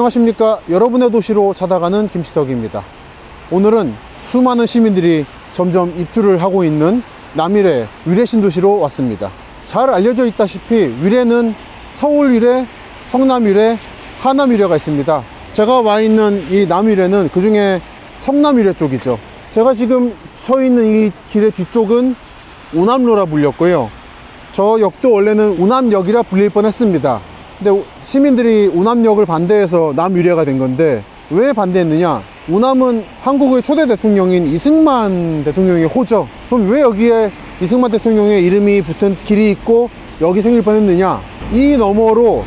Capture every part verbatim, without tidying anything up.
안녕하십니까. 여러분의 도시로 찾아가는 김시석입니다. 오늘은 수많은 시민들이 점점 입주를 하고 있는 남위례 위례신도시로 왔습니다. 잘 알려져 있다시피 위례는 서울위례, 성남위례, 하남위례가 있습니다. 제가 와 있는 이 남위례는 그 중에 성남위례 쪽이죠. 제가 지금 서 있는 이 길의 뒤쪽은 오남로라 불렸고요. 저 역도 원래는 오남역이라 불릴 뻔했습니다. 근데 시민들이 오남역을 반대해서 남위례가 된 건데, 왜 반대했느냐? 오남은 한국의 초대 대통령인 이승만 대통령의 호죠. 그럼 왜 여기에 이승만 대통령의 이름이 붙은 길이 있고 여기 생길 뻔했느냐? 이 너머로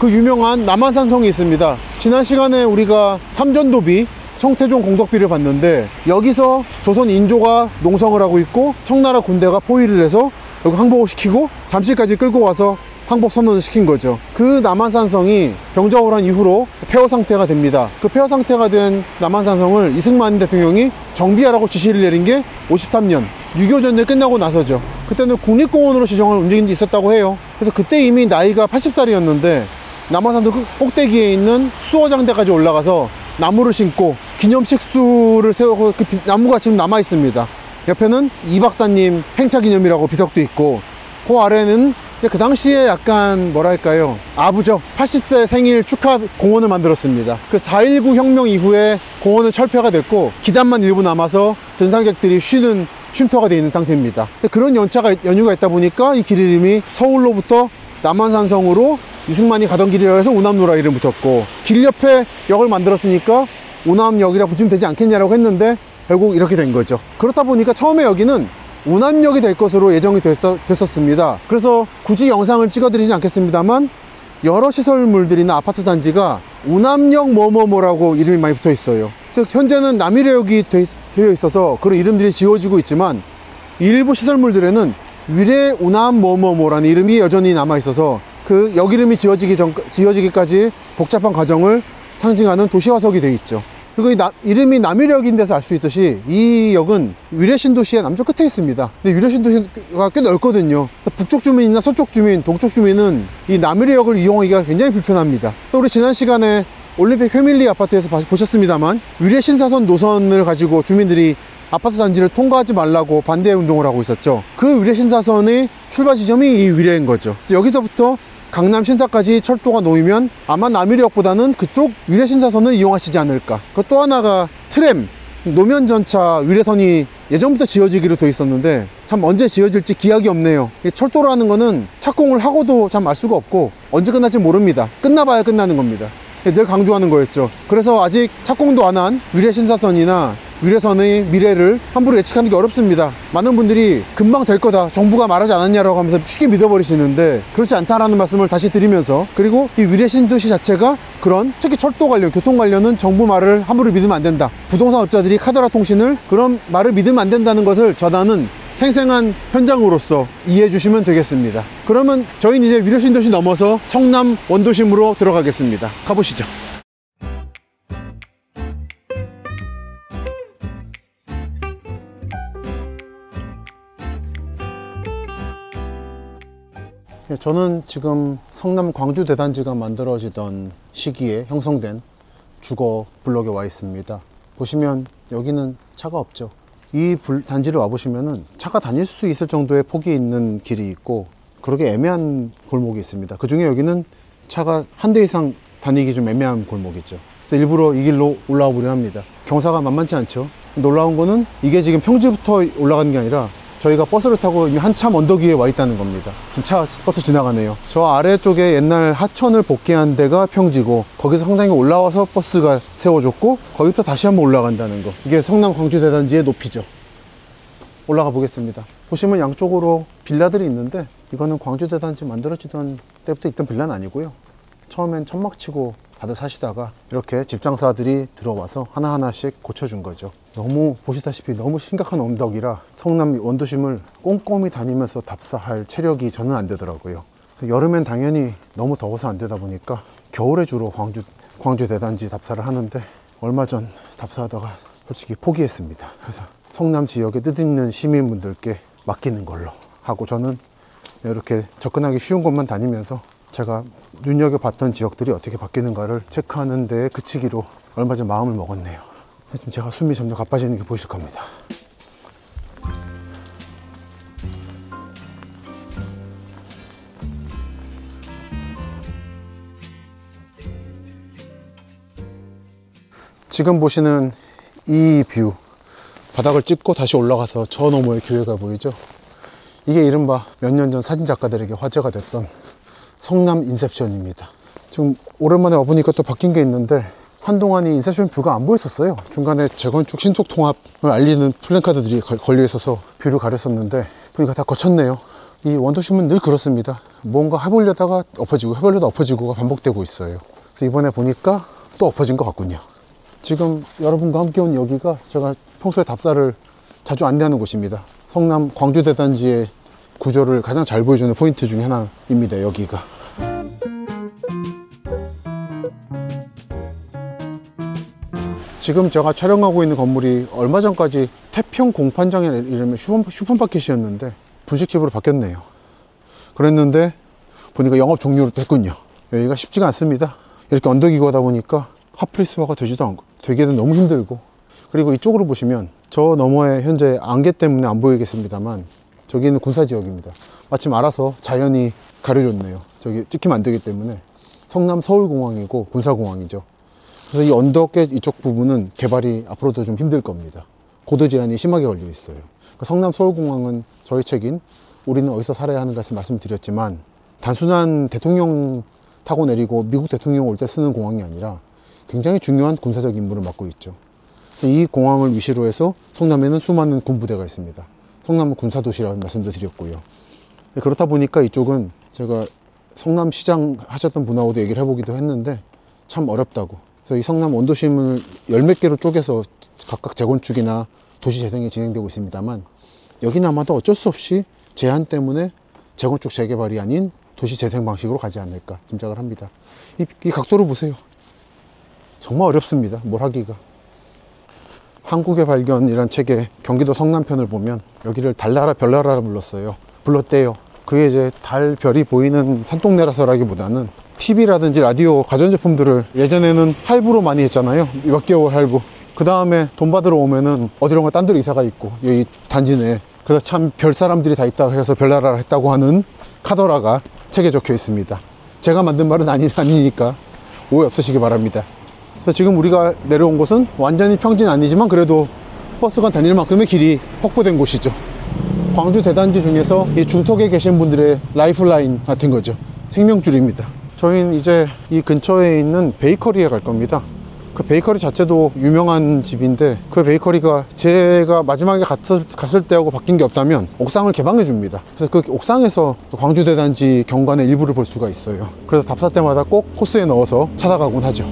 그 유명한 남한산성이 있습니다. 지난 시간에 우리가 삼전도비, 청태종 공덕비를 봤는데, 여기서 조선 인조가 농성을 하고 있고 청나라 군대가 포위를 해서 여기 항복을 시키고 잠실까지 끌고 와서 항복 선언을 시킨 거죠. 그 남한산성이 병자호란 이후로 폐허 상태가 됩니다. 그 폐허 상태가 된 남한산성을 이승만 대통령이 정비하라고 지시를 내린 게 오십삼 년 육이오 전쟁 끝나고 나서죠. 그때는 국립공원으로 지정한 움직임이 있었다고 해요. 그래서 그때 이미 나이가 팔십 살이었는데 남한산성 꼭대기에 있는 수어장대까지 올라가서 나무를 심고 기념식수를 세우고, 그 나무가 지금 남아 있습니다. 옆에는 이 박사님 행차 기념이라고 비석도 있고, 그 아래는 그 당시에 약간 뭐랄까요, 아부죠. 팔십 세 생일 축하 공원을 만들었습니다. 그 사 일구 혁명 이후에 공원은 철폐가 됐고 기단만 일부 남아서 등산객들이 쉬는 쉼터가 되어 있는 상태입니다. 그런 연차가, 연휴가 있다 보니까 이 길 이름이 서울로부터 남한산성으로 이승만이 가던 길이라 해서 오남로라 이름 붙였고, 길 옆에 역을 만들었으니까 오남역이라 붙이면 되지 않겠냐라고 했는데 결국 이렇게 된 거죠. 그렇다 보니까 처음에 여기는 오남역이 될 것으로 예정이 됐어, 됐었습니다. 그래서 굳이 영상을 찍어드리진 않겠습니다만, 여러 시설물들이나 아파트 단지가 오남역 뭐뭐뭐라고 이름이 많이 붙어 있어요. 즉 현재는 남위례역이 되어 있어서 그런 이름들이 지워지고 있지만, 일부 시설물들에는 위례 오남 뭐뭐뭐라는 이름이 여전히 남아 있어서 그 역 이름이 지워지기 전, 지워지기까지 복잡한 과정을 상징하는 도시화석이 되어 있죠. 그리고 이 나, 이름이 남위례역인 데서 알 수 있듯이 이 역은 위례신도시의 남쪽 끝에 있습니다. 근데 위례신도시가 꽤 넓거든요. 북쪽 주민이나 서쪽 주민, 동쪽 주민은 이 남위례역을 이용하기가 굉장히 불편합니다. 또 우리 지난 시간에 올림픽 회밀리 아파트에서 보셨습니다만, 위례신사선 노선을 가지고 주민들이 아파트 단지를 통과하지 말라고 반대 운동을 하고 있었죠. 그 위례신사선의 출발 지점이 이 위례인 거죠. 그래서 여기서부터 강남 신사까지 철도가 놓이면 아마 남위례역보다는 그쪽 위례신사선을 이용하시지 않을까. 그 또 하나가 트램, 노면 전차 위례선이 예전부터 지어지기로 돼 있었는데 참 언제 지어질지 기약이 없네요. 철도라는 거는 착공을 하고도 참 알 수가 없고 언제 끝날지 모릅니다. 끝나봐야 끝나는 겁니다. 늘 강조하는 거였죠. 그래서 아직 착공도 안 한 위례신사선이나 위례선의 미래를 함부로 예측하는 게 어렵습니다. 많은 분들이 금방 될 거다, 정부가 말하지 않았냐라고 하면서 쉽게 믿어버리시는데 그렇지 않다라는 말씀을 다시 드리면서, 그리고 이 위례신도시 자체가 그런, 특히 철도 관련, 교통 관련은 정부 말을 함부로 믿으면 안 된다, 부동산 업자들이 카더라 통신을, 그런 말을 믿으면 안 된다는 것을 저다는 생생한 현장으로서 이해해 주시면 되겠습니다. 그러면 저희는 이제 위례신도시 넘어서 성남 원도심으로 들어가겠습니다. 가보시죠. 저는 지금 성남 광주대단지가 만들어지던 시기에 형성된 주거 블록에 와 있습니다. 보시면 여기는 차가 없죠. 이 단지를 와보시면은 차가 다닐 수 있을 정도의 폭이 있는 길이 있고, 그렇게 애매한 골목이 있습니다. 그 중에 여기는 차가 한 대 이상 다니기 좀 애매한 골목이죠. 그래서 일부러 이 길로 올라와 보려 합니다. 경사가 만만치 않죠. 놀라운 거는 이게 지금 평지부터 올라가는 게 아니라 저희가 버스를 타고 이미 한참 언덕 위에 와 있다는 겁니다. 지금 차, 버스 지나가네요. 저 아래쪽에 옛날 하천을 복개한 데가 평지고, 거기서 상당히 올라와서 버스가 세워졌고, 거기부터 다시 한번 올라간다는 거. 이게 성남 광주대단지의 높이죠. 올라가 보겠습니다. 보시면 양쪽으로 빌라들이 있는데, 이거는 광주대단지 만들어지던 때부터 있던 빌라는 아니고요. 처음엔 천막 치고 다들 사시다가 이렇게 집장사들이 들어와서 하나하나씩 고쳐준 거죠. 너무 보시다시피 너무 심각한 언덕이라 성남 원도심을 꼼꼼히 다니면서 답사할 체력이 저는 안 되더라고요. 여름엔 당연히 너무 더워서 안 되다 보니까 겨울에 주로 광주, 광주 대단지 답사를 하는데, 얼마 전 답사하다가 솔직히 포기했습니다. 그래서 성남 지역에 뜻있는 시민분들께 맡기는 걸로 하고, 저는 이렇게 접근하기 쉬운 곳만 다니면서 제가 눈여겨봤던 지역들이 어떻게 바뀌는가를 체크하는 데에 그치기로 얼마 전 마음을 먹었네요. 지금 제가 숨이 점점 가빠지는 게 보이실 겁니다. 지금 보시는 이 뷰, 바닥을 찍고 다시 올라가서 저 너머에 교회가 보이죠? 이게 이른바 몇 년 전 사진작가들에게 화제가 됐던 성남 인셉션입니다. 지금 오랜만에 와보니까 또 바뀐 게 있는데, 한동안 이 인셉션 뷰가 안 보였었어요. 중간에 재건축 신속 통합을 알리는 플랜카드들이 걸려 있어서 뷰를 가렸었는데 보니까 다 거쳤네요. 이 원도심은 늘 그렇습니다. 뭔가 해보려다가 엎어지고 해보려다 엎어지고가 반복되고 있어요. 그래서 이번에 보니까 또 엎어진 것 같군요. 지금 여러분과 함께 온 여기가 제가 평소에 답사를 자주 안내하는 곳입니다. 성남 광주대단지의 구조를 가장 잘 보여주는 포인트 중에 하나입니다, 여기가. 지금 제가 촬영하고 있는 건물이 얼마 전까지 태평 공판장에 이름의 슈퍼마켓이었는데 분식집으로 바뀌었네요. 그랬는데 보니까 영업 종료를 했군요. 여기가 쉽지가 않습니다. 이렇게 언덕이고 하다 보니까 핫플레이스화가 되지도 않고 되기는 너무 힘들고, 그리고 이쪽으로 보시면 저 너머에 현재 안개 때문에 안 보이겠습니다만 저기는 군사지역입니다. 마침 알아서 자연이 가려줬네요. 저기 찍히면 안 되기 때문에. 성남 서울공항이고 군사공항이죠. 그래서 이 언덕의 이쪽 부분은 개발이 앞으로도 좀 힘들 겁니다. 고도 제한이 심하게 걸려 있어요. 성남 서울공항은 저희 책인 우리는 어디서 살아야 하는 것을 말씀드렸지만, 단순한 대통령 타고 내리고 미국 대통령 올 때 쓰는 공항이 아니라 굉장히 중요한 군사적 임무를 맡고 있죠. 그래서 이 공항을 위시로 해서 성남에는 수많은 군부대가 있습니다. 성남은 군사도시라는 말씀도 드렸고요. 그렇다 보니까 이쪽은 제가 성남시장 하셨던 분하고도 얘기를 해보기도 했는데 참 어렵다고. 그래서 이 성남 원도심을 열 몇 개로 쪼개서 각각 재건축이나 도시 재생이 진행되고 있습니다만, 여기는 아마도 어쩔 수 없이 제한 때문에 재건축 재개발이 아닌 도시 재생 방식으로 가지 않을까 짐작을 합니다. 이, 이 각도를 보세요. 정말 어렵습니다, 뭘 하기가. 한국의 발견이란 책의 경기도 성남편을 보면 여기를 달나라 별나라라 불렀어요. 불렀대요. 그게 이제 달, 별이 보이는 산동네라서라기보다는 티비라든지 라디오 가전제품들을 예전에는 할부로 많이 했잖아요. 몇 개월 할부. 그 다음에 돈 받으러 오면은 어디론가 딴 데로 이사가 있고, 여기 단지 내에. 그래서 참 별 사람들이 다 있다고 해서 별나라라 했다고 하는 카더라가 책에 적혀 있습니다. 제가 만든 말은 아니, 아니니까 오해 없으시기 바랍니다. 그래서 지금 우리가 내려온 곳은 완전히 평지는 아니지만 그래도 버스가 다닐 만큼의 길이 확보된 곳이죠. 광주 대단지 중에서 이 중턱에 계신 분들의 라이프라인 같은 거죠. 생명줄입니다. 저희는 이제 이 근처에 있는 베이커리에 갈 겁니다. 그 베이커리 자체도 유명한 집인데, 그 베이커리가 제가 마지막에 갔을, 갔을 때하고 바뀐 게 없다면 옥상을 개방해 줍니다. 그래서 그 옥상에서 광주 대단지 경관의 일부를 볼 수가 있어요. 그래서 답사 때마다 꼭 코스에 넣어서 찾아가곤 하죠.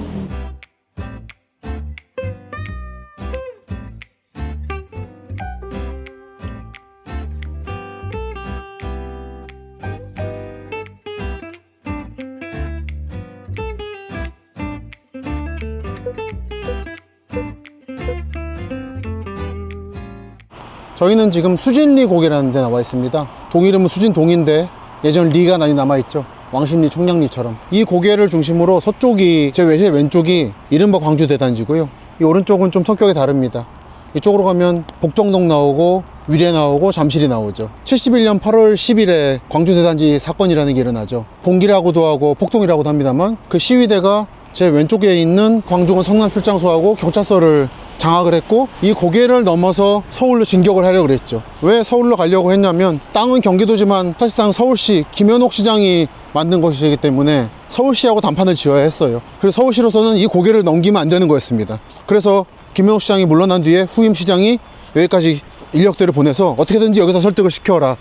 저희는 지금 수진리 고개라는 데 나와 있습니다. 동 이름은 수진동인데 예전 리가 많이 남아있죠. 왕십리, 청량리처럼. 이 고개를 중심으로 서쪽이, 제 왼쪽이 이른바 광주대단지고요. 이 오른쪽은 좀 성격이 다릅니다. 이쪽으로 가면 복정동 나오고 위례 나오고 잠실이 나오죠. 칠십일 년 팔월 십 일에 광주대단지 사건이라는 게 일어나죠. 봉기라고도 하고 폭동이라고도 합니다만, 그 시위대가 제 왼쪽에 있는 광주군 성남 출장소하고 경찰서를 장악을 했고, 이 고개를 넘어서 서울로 진격을 하려고 그랬죠. 왜 서울로 가려고 했냐면, 땅은 경기도지만 사실상 서울시 김연옥 시장이 만든 것이기 때문에 서울시하고 단판을 지어야 했어요. 그래서 서울시로서는 이 고개를 넘기면 안 되는 거였습니다. 그래서 김연옥 시장이 물러난 뒤에 후임 시장이 여기까지 인력들을 보내서 어떻게든지 여기서 설득을 시켜라.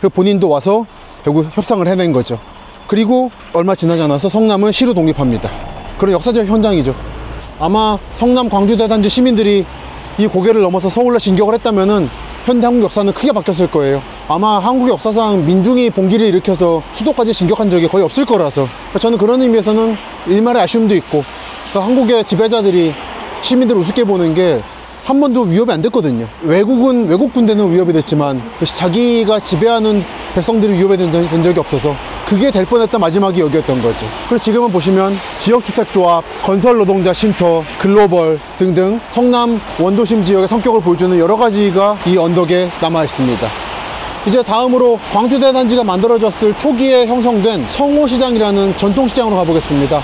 그리고 본인도 와서 결국 협상을 해낸 거죠. 그리고 얼마 지나지 않아서 성남은 시로 독립합니다. 그런 역사적 현장이죠. 아마 성남 광주대단지 시민들이 이 고개를 넘어서 서울로 진격을 했다면은 현대 한국 역사는 크게 바뀌었을 거예요. 아마 한국 역사상 민중이 봉기를 일으켜서 수도까지 진격한 적이 거의 없을 거라서, 저는 그런 의미에서는 일말의 아쉬움도 있고, 그러니까 한국의 지배자들이 시민들을 우습게 보는 게 한 번도 위협이 안 됐거든요. 외국은, 외국 군대는 위협이 됐지만 자기가 지배하는 백성들이 위협이 된 적이 없어서 그게 될 뻔했던 마지막이 여기였던 거지. 그래서 지금은 보시면 지역주택조합, 건설노동자 쉼터, 글로벌 등등 성남 원도심 지역의 성격을 보여주는 여러 가지가 이 언덕에 남아 있습니다. 이제 다음으로 광주대단지가 만들어졌을 초기에 형성된 성호시장이라는 전통시장으로 가보겠습니다.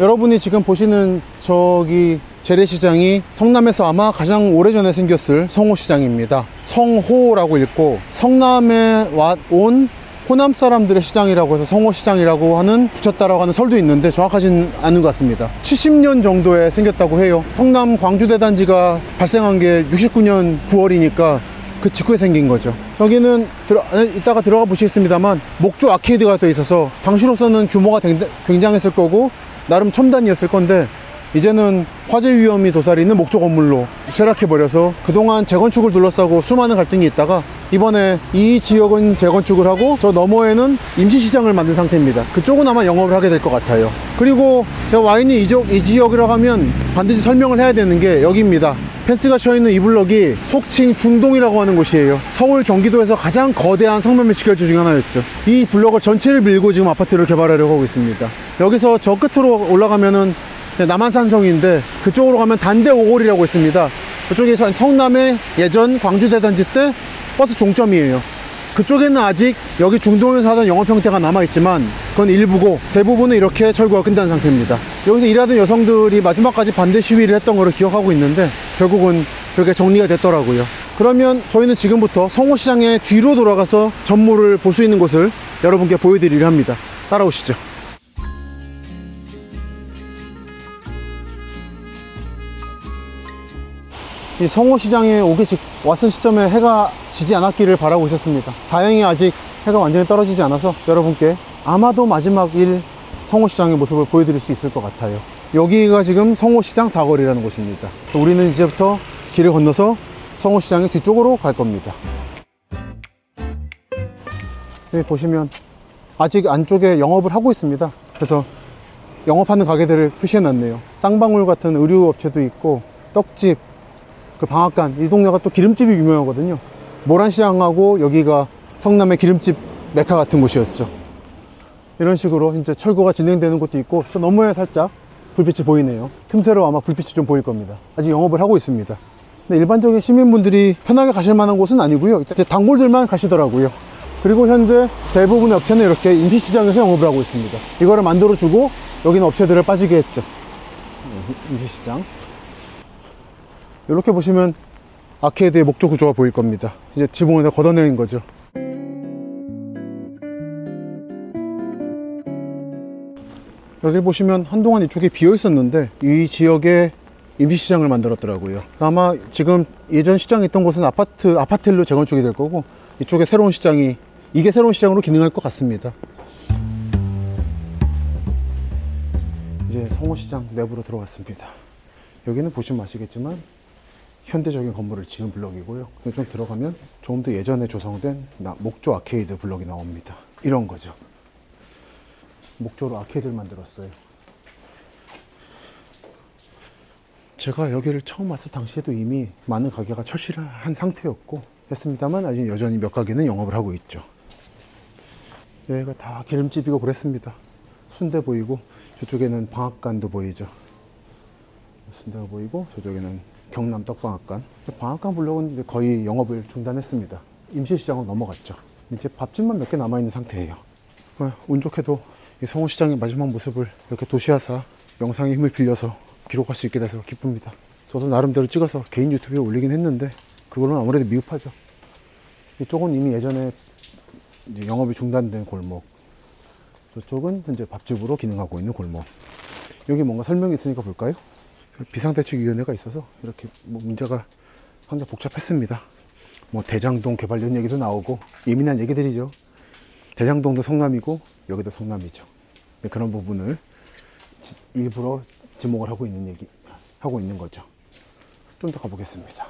여러분이 지금 보시는 저기 재래시장이 성남에서 아마 가장 오래전에 생겼을 성호시장입니다. 성호라고 읽고 성남에 온 호남 사람들의 시장이라고 해서 성호시장이라고 하는 붙였다라고 하는 설도 있는데 정확하진 않은 것 같습니다. 칠십 년 정도에 생겼다고 해요. 성남 광주대단지가 발생한 게 육십구 년 구월이니까 그 직후에 생긴 거죠. 여기는 들어, 이따가 들어가 보시겠습니다만 목조 아케이드가 되어 있어서 당시로서는 규모가 굉장했을 거고 나름 첨단이었을 건데 이제는 화재 위험이 도사리는 목조 건물로 쇠락해버려서 그동안 재건축을 둘러싸고 수많은 갈등이 있다가 이번에 이 지역은 재건축을 하고 저 너머에는 임시시장을 만든 상태입니다. 그쪽은 아마 영업을 하게 될 것 같아요. 그리고 제가 와 있는 이, 지역, 이 지역이라고 하면 반드시 설명을 해야 되는 게 여기입니다. 펜스가 쳐있는 이 블럭이 속칭 중동이라고 하는 곳이에요. 서울 경기도에서 가장 거대한 상면 미식결주 중 하나였죠. 이 블럭을 전체를 밀고 지금 아파트를 개발하려고 하고 있습니다. 여기서 저 끝으로 올라가면은 남한산성인데 그쪽으로 가면 단대오골이라고 있습니다. 그쪽이 성남의 예전 광주대단지 때 버스 종점이에요. 그쪽에는 아직 여기 중동에서 하던 영업 형태가 남아있지만 그건 일부고 대부분은 이렇게 철거가 끝난 상태입니다. 여기서 일하던 여성들이 마지막까지 반대 시위를 했던 걸 기억하고 있는데 결국은 그렇게 정리가 됐더라고요. 그러면 저희는 지금부터 성호시장의 뒤로 돌아가서 전모를 볼 수 있는 곳을 여러분께 보여드리려 합니다. 따라오시죠. 이 성호시장에 오기 직, 왔을 시점에 해가 지지 않았기를 바라고 있었습니다. 다행히 아직 해가 완전히 떨어지지 않아서 여러분께 아마도 마지막 일 성호시장의 모습을 보여드릴 수 있을 것 같아요. 여기가 지금 성호시장 사거리라는 곳입니다. 우리는 이제부터 길을 건너서 성호시장의 뒤쪽으로 갈 겁니다. 여기 보시면 아직 안쪽에 영업을 하고 있습니다. 그래서 영업하는 가게들을 표시해놨네요. 쌍방울 같은 의류업체도 있고 떡집, 그 방앗간, 이 동네가 또 기름집이 유명하거든요. 모란시장하고 여기가 성남의 기름집 메카 같은 곳이었죠. 이런 식으로 이제 철거가 진행되는 곳도 있고 저 너머에 살짝 불빛이 보이네요. 틈새로 아마 불빛이 좀 보일 겁니다. 아직 영업을 하고 있습니다. 근데 일반적인 시민분들이 편하게 가실 만한 곳은 아니고요. 이제 단골들만 가시더라고요. 그리고 현재 대부분의 업체는 이렇게 임시시장에서 영업을 하고 있습니다. 이거를 만들어주고 여기는 업체들을 빠지게 했죠. 임시시장. 이렇게 보시면 아케이드의 목조 구조가 보일 겁니다. 이제 지붕에다 걷어내린 거죠. 여기 보시면 한동안 이쪽이 비어 있었는데 이 지역에 임시시장을 만들었더라고요. 아마 지금 예전 시장이 있던 곳은 아파트, 아파트로 재건축이 될 거고 이쪽에 새로운 시장이, 이게 새로운 시장으로 기능할 것 같습니다. 이제 성호시장 내부로 들어왔습니다. 여기는 보시면 아시겠지만 현대적인 건물을 지은 블럭이고요. 좀 들어가면 조금 더 예전에 조성된 목조 아케이드 블럭이 나옵니다. 이런 거죠. 목조로 아케이드를 만들었어요. 제가 여기를 처음 왔을 당시에도 이미 많은 가게가 철시를 한 상태였고 했습니다만 아직 여전히 몇 가게는 영업을 하고 있죠. 여기가 다 기름집이고 그랬습니다. 순대 보이고 저쪽에는 방앗간도 보이죠. 순대가 보이고 저쪽에는 경남 떡방앗간. 방앗간 블록은 이제 거의 영업을 중단했습니다. 임시시장으로 넘어갔죠. 이제 밥집만 몇 개 남아있는 상태예요. 운 좋게도 이 성호시장의 마지막 모습을 이렇게 도시야사 영상의 힘을 빌려서 기록할 수 있게 돼서 기쁩니다. 저도 나름대로 찍어서 개인 유튜브에 올리긴 했는데 그거는 아무래도 미흡하죠. 이쪽은 이미 예전에 이제 영업이 중단된 골목, 저쪽은 현재 밥집으로 기능하고 있는 골목. 여기 뭔가 설명이 있으니까 볼까요? 비상대책위원회가 있어서 이렇게 뭐 문제가 상당히 복잡했습니다. 뭐 대장동 개발련 얘기도 나오고 예민한 얘기들이죠. 대장동도 성남이고 여기도 성남이죠. 그런 부분을 지, 일부러 지목을 하고 있는 얘기 하고 있는 거죠. 좀 더 가보겠습니다.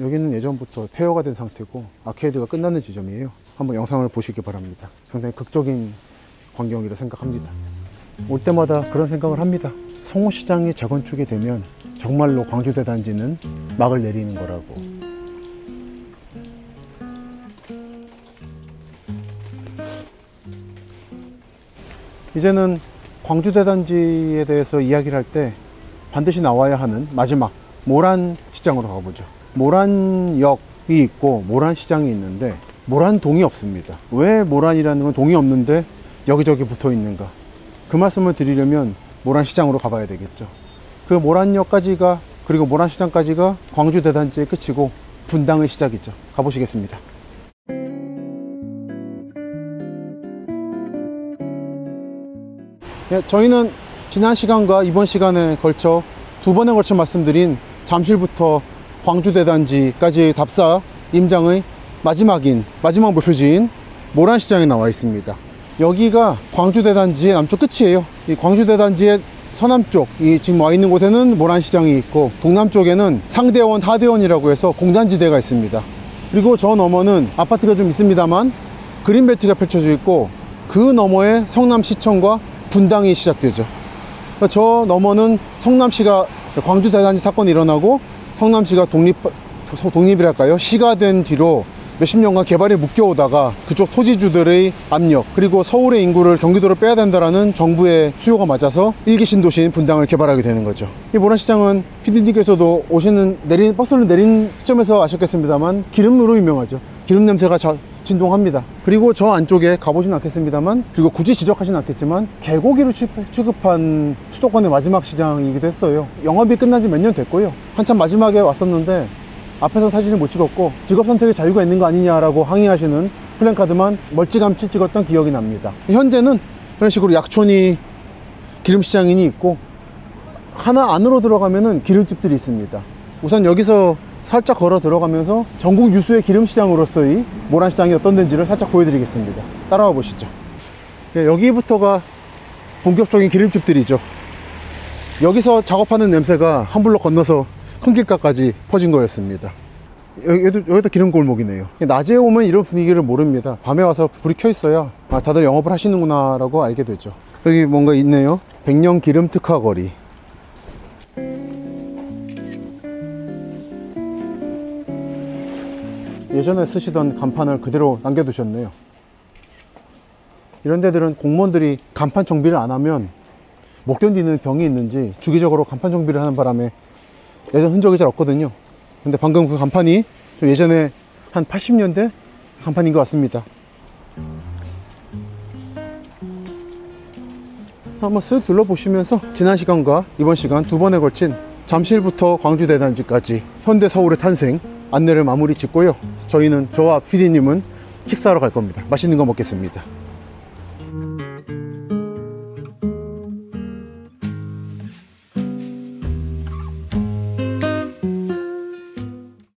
여기는 예전부터 폐허가 된 상태고 아케이드가 끝나는 지점이에요. 한번 영상을 보시기 바랍니다. 상당히 극적인 광경이라 생각합니다. 올 때마다 그런 생각을 합니다. 성호시장이 재건축이 되면 정말로 광주대단지는 막을 내리는 거라고. 이제는 광주대단지에 대해서 이야기를 할 때 반드시 나와야 하는 마지막 모란시장으로 가보죠. 모란역이 있고 모란시장이 있는데 모란동이 없습니다. 왜 모란이라는 건 동이 없는데 여기저기 붙어 있는가? 그 말씀을 드리려면 모란시장으로 가봐야 되겠죠. 그 모란역까지가, 그리고 모란시장까지가 광주대단지의 끝이고 분당의 시작이죠. 가보시겠습니다. 예, 저희는 지난 시간과 이번 시간에 걸쳐 두 번에 걸쳐 말씀드린 잠실부터 광주대단지까지의 답사 임장의 마지막인, 마지막 목표지인 모란시장에 나와 있습니다. 여기가 광주대단지의 남쪽 끝이에요. 이 광주대단지의 서남쪽, 이 지금 와 있는 곳에는 모란시장이 있고, 동남쪽에는 상대원, 하대원이라고 해서 공단지대가 있습니다. 그리고 저 너머는 아파트가 좀 있습니다만 그린벨트가 펼쳐져 있고, 그 너머에 성남시청과 분당이 시작되죠. 저 너머는 성남시가, 광주대단지 사건이 일어나고 성남시가 독립, 독립이랄까요? 시가 된 뒤로 몇십 년간 개발이 묶여오다가 그쪽 토지주들의 압력, 그리고 서울의 인구를 경기도로 빼야 된다라는 정부의 수요가 맞아서 일기 신도시인 분당을 개발하게 되는 거죠. 이 모란시장은 피디님께서도 오시는, 내린, 버스를 내린 시점에서 아셨겠습니다만 기름으로 유명하죠. 기름 냄새가 자, 진동합니다. 그리고 저 안쪽에 가보진 않겠습니다만, 그리고 굳이 지적하진 않겠지만, 개고기로 취급한 수도권의 마지막 시장이기도 했어요. 영업이 끝난 지 몇 년 됐고요. 한참 마지막에 왔었는데 앞에서 사진을 못 찍었고, 직업 선택의 자유가 있는 거 아니냐라고 항의하시는 플랜카드만 멀찌감치 찍었던 기억이 납니다. 현재는 이런 식으로 약촌이 기름시장인이 있고, 하나 안으로 들어가면은 기름집들이 있습니다. 우선 여기서 살짝 걸어 들어가면서 전국 유수의 기름시장으로서의 모란시장이 어떤 데인지를 살짝 보여드리겠습니다. 따라와 보시죠. 예, 여기부터가 본격적인 기름집들이죠. 여기서 작업하는 냄새가 한 블록 건너서 큰 길가까지 퍼진 거였습니다. 여기도, 여기도 기름골목이네요. 낮에 오면 이런 분위기를 모릅니다. 밤에 와서 불이 켜 있어야 아, 다들 영업을 하시는구나 라고 알게 되죠. 여기 뭔가 있네요. 백령 기름 특화거리. 예전에 쓰시던 간판을 그대로 남겨두셨네요. 이런 데들은 공무원들이 간판 정비를 안 하면 못 견디는 병이 있는지 주기적으로 간판 정비를 하는 바람에 예전 흔적이 잘 없거든요. 근데 방금 그 간판이 좀 예전에 한 팔십 년대 간판인 것 같습니다. 한번 쓱 둘러보시면서 지난 시간과 이번 시간 두 번에 걸친 잠실부터 광주대단지까지 현대 서울의 탄생 안내를 마무리 짓고요. 저희는, 저와 피디님은 식사하러 갈 겁니다. 맛있는 거 먹겠습니다.